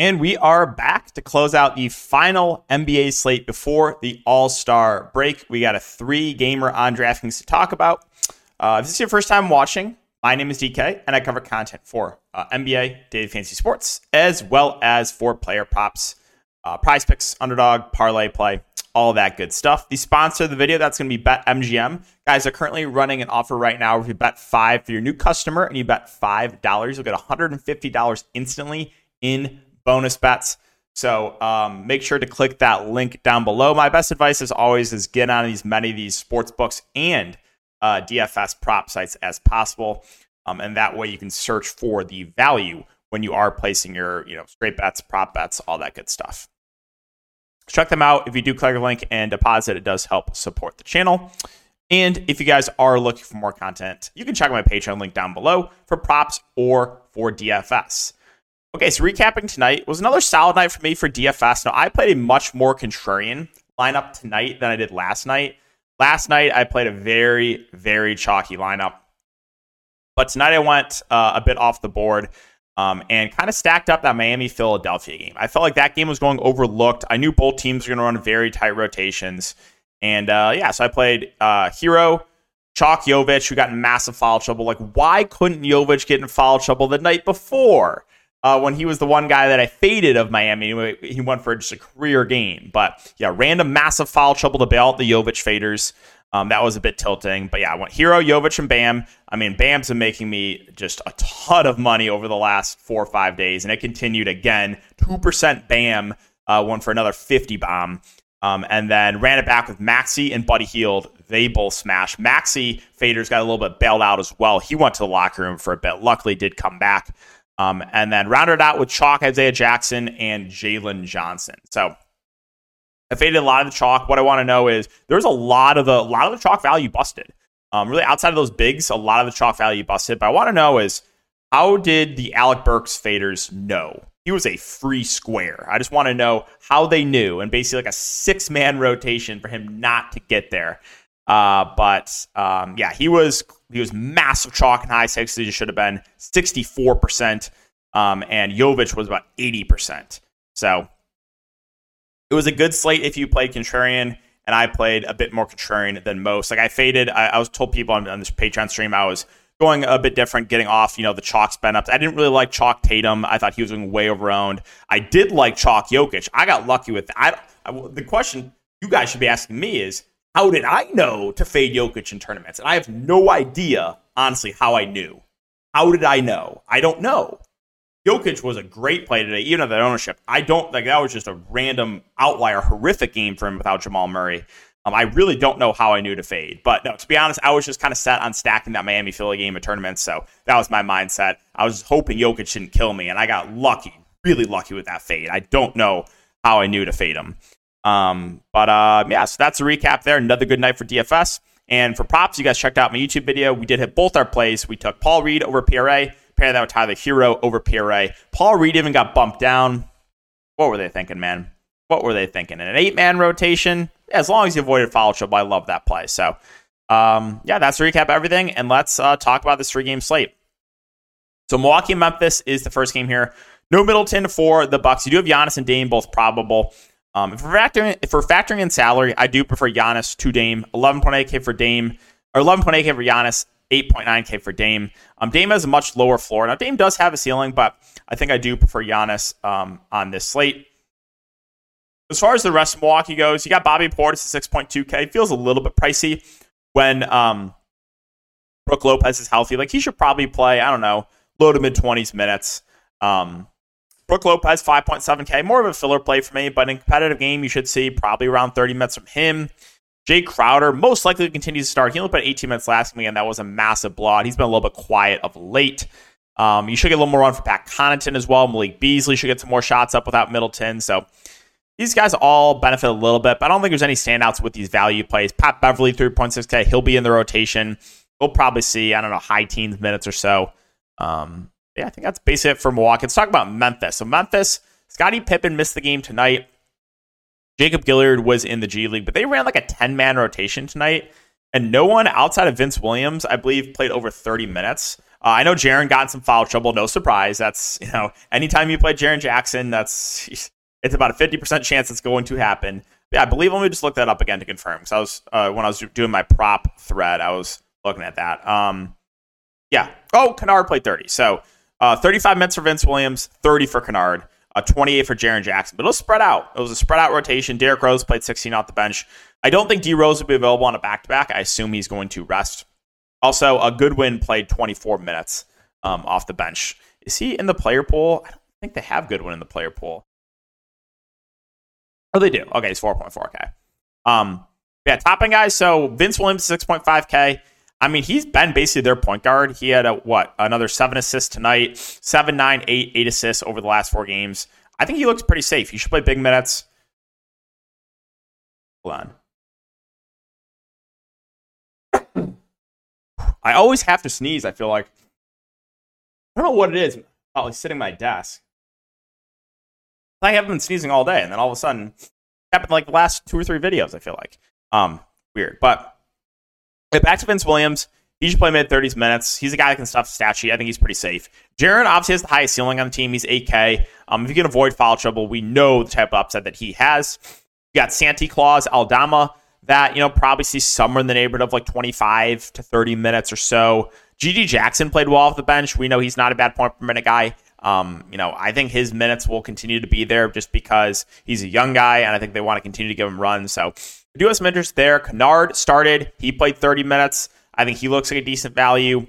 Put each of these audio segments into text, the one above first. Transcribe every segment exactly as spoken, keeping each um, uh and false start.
And we are back to close out the final N B A slate before the All-Star break. We got a three-gamer on DraftKings to talk about. Uh, if this is your first time watching, my name is D K, and I cover content for uh, N B A, daily fantasy sports, as well as for player props, uh, prize picks, underdog, parlay play, all that good stuff. The sponsor of the video, that's going to be BetMGM. Guys are currently running an offer right now where if you bet five for your new customer and you bet five dollars, you'll get one hundred fifty dollars instantly in bonus bets. So um, make sure to click that link down below. My best advice, as always, is get on these many of these sports books and uh, D F S prop sites as possible, um, and that way you can search for the value when you are placing your, you know, straight bets, prop bets, all that good stuff. Check them out. If you do click the link and deposit, it does help support the channel. And if you guys are looking for more content, you can check my Patreon link down below for props or for D F S. Okay, so recapping tonight, was another solid night for me for D F S. Now, I played a much more contrarian lineup tonight than I did last night. Last night, I played a very, very chalky lineup. But tonight, I went uh, a bit off the board um, and kind of stacked up that Miami-Philadelphia game. I felt like that game was going overlooked. I knew both teams were going to run very tight rotations. And, uh, yeah, so I played uh, Hero, Chalk Jovic, who got in massive foul trouble. Like, why couldn't Jovic get in foul trouble the night before? Uh, when he was the one guy that I faded of Miami, he went for just a career game. But yeah, random massive foul trouble to bail out the Jovic faders. Um, that was a bit tilting. But yeah, I went Hero, Jovic, and Bam. I mean, Bam's been making me just a ton of money over the last four or five days. And it continued again. two percent Bam, uh, won for another fifty bomb. Um, and then ran it back with Maxey and Buddy Hield. They both smashed. Maxey faders got a little bit bailed out as well. He went to the locker room for a bit. Luckily, did come back. Um, and then rounded it out with chalk, Isaiah Jackson, and Jalen Johnson. So I faded a lot of the chalk. What I want to know is there's a lot of the a lot of the chalk value busted. Um, really outside of those bigs, a lot of the chalk value busted. But I want to know is how did the Alec Burks faders know? He was a free square. I just want to know how they knew, and basically like a six-man rotation for him not to get there. Uh, but um, yeah, he was he was massive chalk and high sixes. He should have been sixty-four percent, um, and Jovic was about eighty percent. So it was a good slate if you played contrarian, and I played a bit more contrarian than most. Like I faded, I, I was told people on, on this Patreon stream I was going a bit different, getting off, you know, the chalk spend ups. I didn't really like chalk Tatum. I thought he was going way over-owned. I did like chalk Jokic. I got lucky with that. I, I, the question you guys should be asking me is, how did I know to fade Jokic in tournaments? And I have no idea, honestly, how I knew. How did I know? I don't know. Jokic was a great play today, even at that ownership. I don't, like, that was just a random outlier, horrific game for him without Jamal Murray. Um, I really don't know how I knew to fade. But no, to be honest, I was just kind of set on stacking that Miami-Philly game at tournaments. So that was my mindset. I was hoping Jokic didn't kill me, and I got lucky, really lucky with that fade. I don't know how I knew to fade him. Um, but uh, yeah, so that's a recap there. Another good night for D F S. And for props, you guys checked out my YouTube video. We did hit both our plays. We took Paul Reed over P R A, paired that with Tyler Hero over P R A. Paul Reed even got bumped down. What were they thinking, man? What were they thinking? In an eight-man rotation, as long as you avoided foul trouble, I love that play. So um, yeah, that's a recap of everything. And let's uh, talk about this three-game slate. So Milwaukee and Memphis is the first game here. No Middleton for the Bucks. You do have Giannis and Dame both probable. Um, if, we're factoring, if we're factoring in salary, I do prefer Giannis to Dame. eleven point eight K for Dame, or eleven point eight K for Giannis, eight point nine K for Dame. Um, Dame has a much lower floor. Now, Dame does have a ceiling, but I think I do prefer Giannis um, on this slate. As far as the rest of Milwaukee goes, you got Bobby Portis at six point two K. It feels a little bit pricey when um, Brook Lopez is healthy. Like, he should probably play, I don't know, low to mid-twenties minutes. Um Brook Lopez, five point seven K, more of a filler play for me, but in a competitive game, you should see probably around thirty minutes from him. Jay Crowder most likely continues to start. He only put eighteen minutes last week, and that was a massive blowout. He's been a little bit quiet of late. Um, you should get a little more run for Pat Connaughton as well. Malik Beasley should get some more shots up without Middleton. So these guys all benefit a little bit, but I don't think there's any standouts with these value plays. Pat Beverly, three point six K, he'll be in the rotation. We'll probably see, I don't know, high teens minutes or so. Um, Yeah, I think that's basically it for Milwaukee. Let's talk about Memphis. So Memphis, Scottie Pippen missed the game tonight. Jacob Gilliard was in the G League, but they ran like a ten-man rotation tonight, and no one outside of Vince Williams, I believe, played over thirty minutes. Uh, I know Jaron got in some foul trouble. No surprise. That's, you know, anytime you play Jaron Jackson, that's it's about a fifty percent chance it's going to happen. Yeah, I believe. Let me just look that up again to confirm. So I was uh, when I was doing my prop thread, I was looking at that. Um, yeah. Oh, Kennard played thirty. So uh, thirty-five minutes for Vince Williams, thirty for Kennard, uh, twenty-eight for Jaron Jackson. But it was spread out. It was a spread out rotation. Derek Rose played sixteen off the bench. I don't think D Rose will be available on a back to back. I assume he's going to rest. Also, uh, Goodwin played twenty-four minutes um, off the bench. Is he in the player pool? I don't think they have Goodwin in the player pool. Oh, they do. Okay, he's four point four K. Um, yeah, top end guys. So Vince Williams, six point five K. I mean, he's been basically their point guard. He had, a, what, another seven assists tonight, seven, nine, eight, eight assists over the last four games. I think he looks pretty safe. He should play big minutes. Hold on. I always have to sneeze, I feel like. I don't know what it is. Oh, he's sitting at my desk. I haven't been sneezing all day, and then all of a sudden, it happened like the last two or three videos, I feel like. Um, weird. But back to Vince Williams. He should play mid-thirties minutes. He's a guy that can stuff the stat sheet. I think he's pretty safe. Jaron obviously has the highest ceiling on the team. He's eight K. Um, if you can avoid foul trouble, we know the type of upside that he has. You got Santi Claus Aldama. That, you know, probably sees somewhere in the neighborhood of like twenty-five to thirty minutes or so. G G. Jackson played well off the bench. We know he's not a bad point per minute guy. Um, you know, I think his minutes will continue to be there just because he's a young guy, and I think they want to continue to give him runs. So we do have some interest there. Kennard started. He played thirty minutes. I think he looks like a decent value.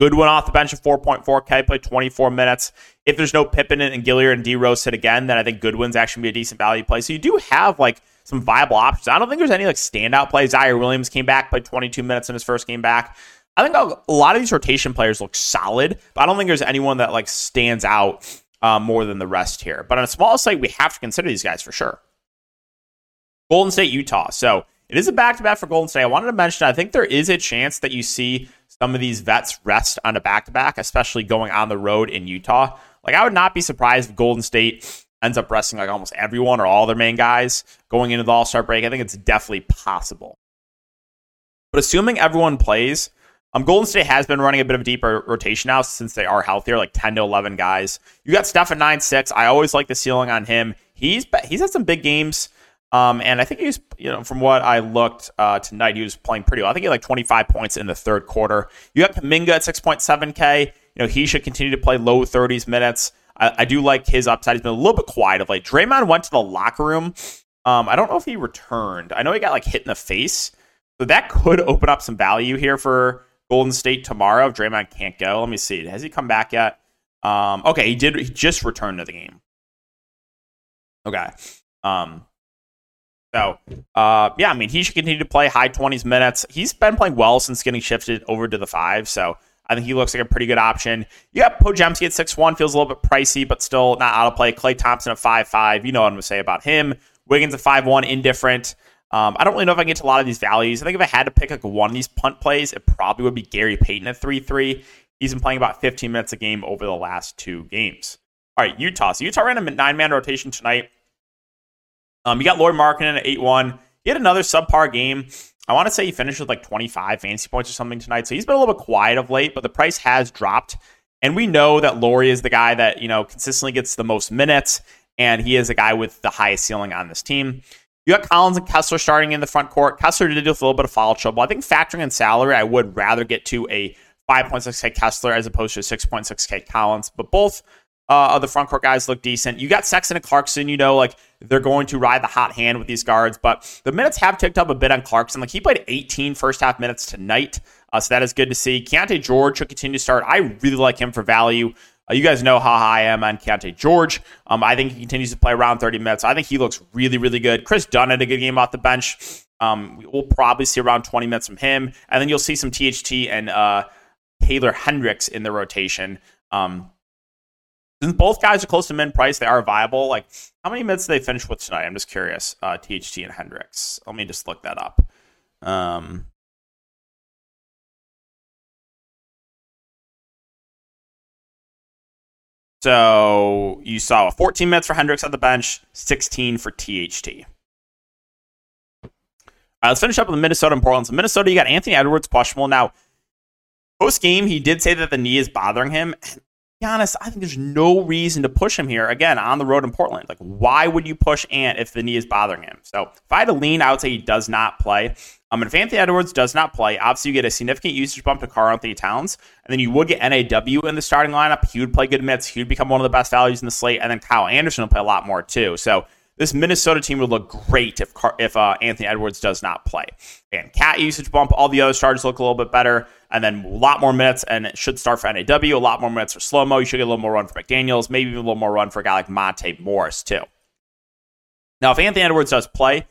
Goodwin off the bench at four point four K, played twenty-four minutes. If there's no Pippen and Gilliard and D Rose hit again, then I think Goodwin's actually going to be a decent value play. So you do have like some viable options. I don't think there's any like standout plays. Zaire Williams came back, played twenty-two minutes in his first game back. I think a lot of these rotation players look solid, but I don't think there's anyone that like stands out uh, more than the rest here. But on a small slate, we have to consider these guys for sure. Golden State, Utah. So it is a back-to-back for Golden State. I wanted to mention, I think there is a chance that you see some of these vets rest on a back-to-back, especially going on the road in Utah. Like, I would not be surprised if Golden State ends up resting like almost everyone or all their main guys going into the All-Star break. I think it's definitely possible. But assuming everyone plays, Um, Golden State has been running a bit of a deeper rotation now since they are healthier, like ten to eleven guys. You got Steph at nine six. I always like the ceiling on him. He's he's had some big games, um, and I think he's, you know, from what I looked uh, tonight, he was playing pretty well. I think he had like twenty-five points in the third quarter. You got Kuminga at six point seven K. You know, he should continue to play low thirties minutes. I, I do like his upside. He's been a little bit quiet of late. Draymond went to the locker room. Um, I don't know if he returned. I know he got like hit in the face, so that could open up some value here for Golden State tomorrow if Draymond can't go. Let me see. Has he come back yet? Um, okay, he did. He just returned to the game. Okay. Um, so, uh, yeah, I mean, he should continue to play high twenties minutes. He's been playing well since getting shifted over to the five, so I think he looks like a pretty good option. You got Podziemski at six one. Feels a little bit pricey, but still not out of play. Klay Thompson at five five. You know what I'm going to say about him. Wiggins at five one, indifferent. Um, I don't really know if I can get to a lot of these values. I think if I had to pick like one of these punt plays, it probably would be Gary Payton at three three. He's been playing about fifteen minutes a game over the last two games. All right, Utah. So Utah ran a nine-man rotation tonight. Um, you got Lauri Markkanen at eight one. He had another subpar game. I want to say he finished with like twenty-five fantasy points or something tonight. So he's been a little bit quiet of late, but the price has dropped. And we know that Lauri is the guy that, you know, consistently gets the most minutes, and he is the guy with the highest ceiling on this team. You got Collins and Kessler starting in the front court. Kessler did deal with a little bit of foul trouble. I think factoring in salary, I would rather get to a five point six K Kessler as opposed to a six point six K Collins. But both uh, of the front court guys look decent. You got Sexton and Clarkson. You know, like they're going to ride the hot hand with these guards. But the minutes have ticked up a bit on Clarkson. Like he played eighteen first half minutes tonight. Uh, so that is good to see. Keontae George should continue to start. I really like him for value. Uh, you guys know how high I am on Keontae George. Um, I think he continues to play around thirty minutes. I think he looks really, really good. Chris Dunn had a good game off the bench. Um, we'll probably see around twenty minutes from him. And then you'll see some T H T and uh, Taylor Hendricks in the rotation. Um, since both guys are close to min price, they are viable. Like, how many minutes did they finish with tonight? I'm just curious. Uh, T H T and Hendricks. Let me just look that up. Um So you saw fourteen minutes for Hendricks on the bench, sixteen for T H T. All right, let's finish up with Minnesota and Portland. So Minnesota, you got Anthony Edwards questionable. Now, Post game, he did say that the knee is bothering him. And to be honest, I think there's no reason to push him here. Again, on the road in Portland. Like, why would you push Ant if the knee is bothering him? So if I had to lean, I would say he does not play. Um, and if Anthony Edwards does not play, obviously you get a significant usage bump to Karl Anthony Towns, and then you would get N A W in the starting lineup. He would play good minutes. He would become one of the best values in the slate, and then Kyle Anderson will play a lot more too. So this Minnesota team would look great if if uh, Anthony Edwards does not play. And Cat usage bump, all the other starters look a little bit better, and then a lot more minutes, and it should start for N A W, a lot more minutes for Slow-Mo. You should get a little more run for McDaniels, maybe even a little more run for a guy like Monte Morris too. Now, if Anthony Edwards does play,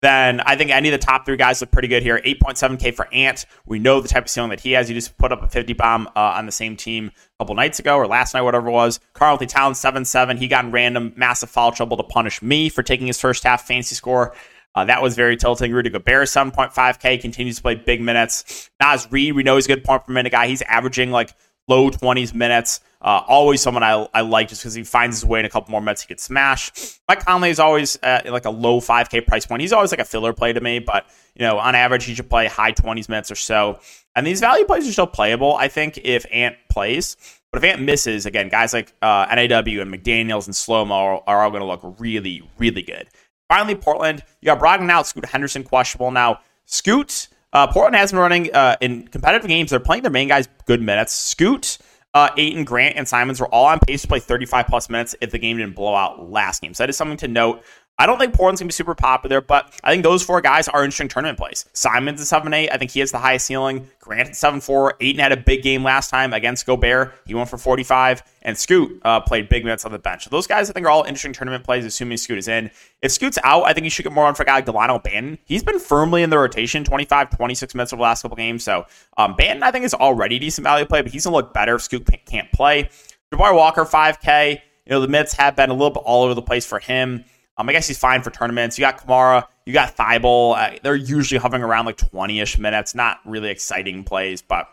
then I think any of the top three guys look pretty good here. eight point seven K for Ant. We know the type of ceiling that he has. He just put up a fifty bomb uh, on the same team a couple nights ago or last night, whatever it was. Karl Anthony Towns, seven seven. He got in random massive foul trouble to punish me for taking his first half fantasy score. Uh, that was very tilting. Rudy Gobert, seven point five K. Continues to play big minutes. Nas Reed, we know he's a good point per minute guy. He's averaging like low twenties minutes. Uh, always someone I, I like just because he finds his way in a couple more minutes he could smash. Mike Conley is always uh, like a low five K price point. He's always like a filler play to me, but you know, on average, he should play high twenties minutes or so. And these value plays are still playable, I think, if Ant plays. But if Ant misses, again, guys like uh, N A W and McDaniels and Slow-Mo are, are all going to look really, really good. Finally, Portland, you got Brogdon out, Scoot Henderson questionable. Now, Scoot, uh, Portland has been running uh, in competitive games. They're playing their main guys good minutes. Scoot, Uh, Ayton, Grant, and Simons were all on pace to play thirty-five plus minutes if the game didn't blow out last game. So that is something to note. I don't think Portland's going to be super popular, but I think those four guys are interesting tournament plays. Simons is seven eight. I think he has the highest ceiling. Grant at seven four. Ayton had a big game last time against Gobert. He went for forty-five. And Scoot uh, played big minutes on the bench. So those guys, I think, are all interesting tournament plays, assuming Scoot is in. If Scoot's out, I think you should get more on for a guy like Delon Banton. He's been firmly in the rotation, twenty-five, twenty-six minutes over the last couple games. So um, Banton, I think, is already a decent value play, but he's going to look better if Scoot can't play. Jabari Walker, five K. You know, the Mets have been a little bit all over the place for him. Um, I guess he's fine for tournaments. You got Kamara, you got Thibault. Uh, they're usually hovering around like twenty-ish minutes. Not really exciting plays, but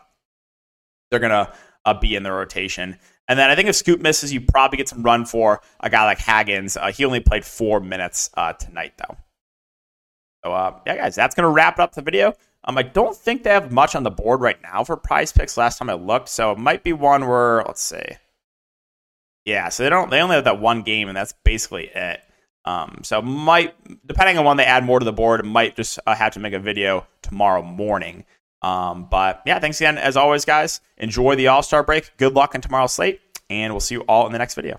they're going to uh, be in the rotation. And then I think if Scoot misses, you probably get some run for a guy like Haggins. Uh, he only played four minutes uh, tonight, though. So, uh, yeah, guys, that's going to wrap up the video. Um, I don't think they have much on the board right now for Prize Picks last time I looked. So it might be one where, let's see. Yeah, so they don't. They only have that one game, and that's basically it. Um, so might, depending on when they add more to the board, might just uh, have to make a video tomorrow morning. Um, but yeah, thanks again. As always, guys, enjoy the All-Star break. Good luck in tomorrow's slate, and we'll see you all in the next video.